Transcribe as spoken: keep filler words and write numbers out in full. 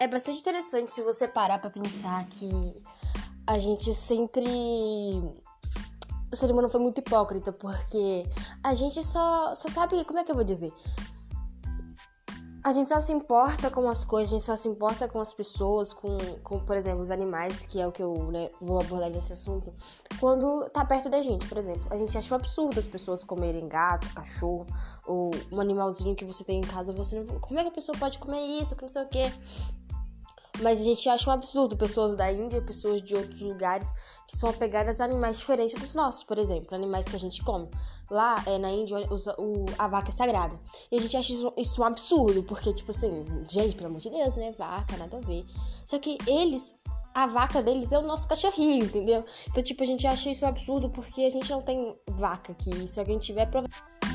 é bastante interessante se você parar pra pensar que a gente sempre... O ser humano foi muito hipócrita, porque a gente só, só sabe... Como é que eu vou dizer? A gente só se importa com as coisas, a gente só se importa com as pessoas, com, com por exemplo, os animais, que é o que eu né, vou abordar nesse assunto, quando tá perto da gente, por exemplo. A gente achou absurdo as pessoas comerem gato, cachorro, ou um animalzinho que você tem em casa, você não... Como é que a pessoa pode comer isso, que não sei o quê... Mas a gente acha um absurdo pessoas da Índia, pessoas de outros lugares que são apegadas a animais diferentes dos nossos, por exemplo, animais que a gente come. Lá, é, na Índia, o, o, a vaca é sagrada. E a gente acha isso, isso um absurdo, porque, tipo assim, gente, pelo amor de Deus, né? Vaca, nada a ver. Só que eles, a vaca deles é o nosso cachorrinho, entendeu? Então, tipo, a gente acha isso um absurdo porque a gente não tem vaca aqui. Se alguém tiver, provavelmente...